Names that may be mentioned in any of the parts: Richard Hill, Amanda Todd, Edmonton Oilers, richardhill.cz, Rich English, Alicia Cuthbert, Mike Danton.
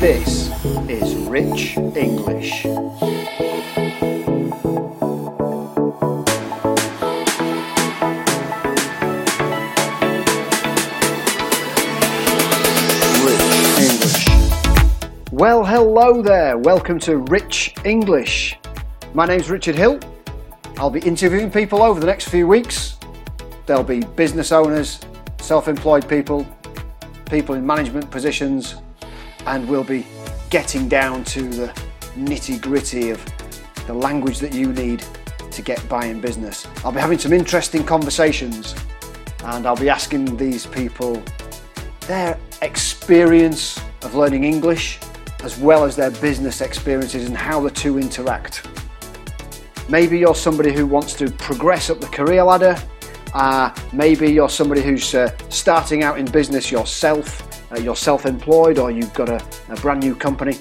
This is Rich English. Well, hello there. Welcome to Rich English. My name's Richard Hill. I'll be interviewing people over the next few weeks. They'll be business owners, self-employed people, people in management positions, and we'll be getting down to the nitty-gritty of the language that you need to get by in business. I'll be having some interesting conversations, and I'll be asking these people their experience of learning English, as well as their business experiences and how the two interact. Maybe you're somebody who wants to progress up the career ladder. Maybe you're somebody who's starting out in business yourself. You're self-employed, or you've got a brand new company.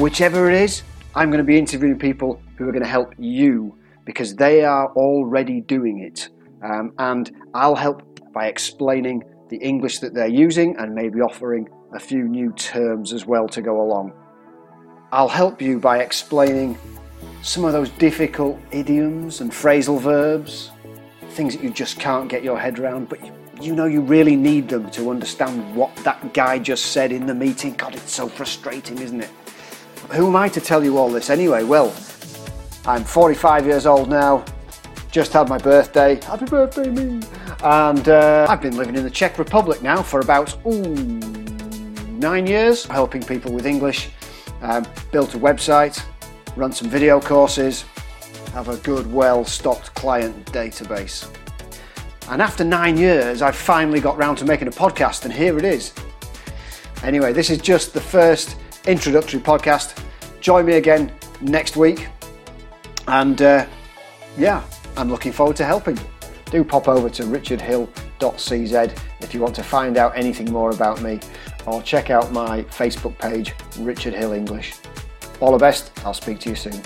Whichever it is, I'm going to be interviewing people who are going to help you, because they are already doing it. And I'll help by explaining the English that they're using and maybe offering a few new terms as well to go along. I'll help you by explaining some of those difficult idioms and phrasal verbs, things that you just can't get your head around, but you know you really need them to understand what that guy just said in the meeting. God, it's so frustrating, isn't it? Who am I to tell you all this anyway? Well, I'm 45 years old now, just had my birthday. Happy birthday, me! And I've been living in the Czech Republic now for about 9 years, helping people with English. Built a website, run some video courses, have a good, well-stocked client database. And after 9 years, I finally got round to making a podcast, and here it is. Anyway, this is just the first introductory podcast. Join me again next week. And I'm looking forward to helping you. Do pop over to richardhill.cz if you want to find out anything more about me, or check out my Facebook page, Richard Hill English. All the best. I'll speak to you soon.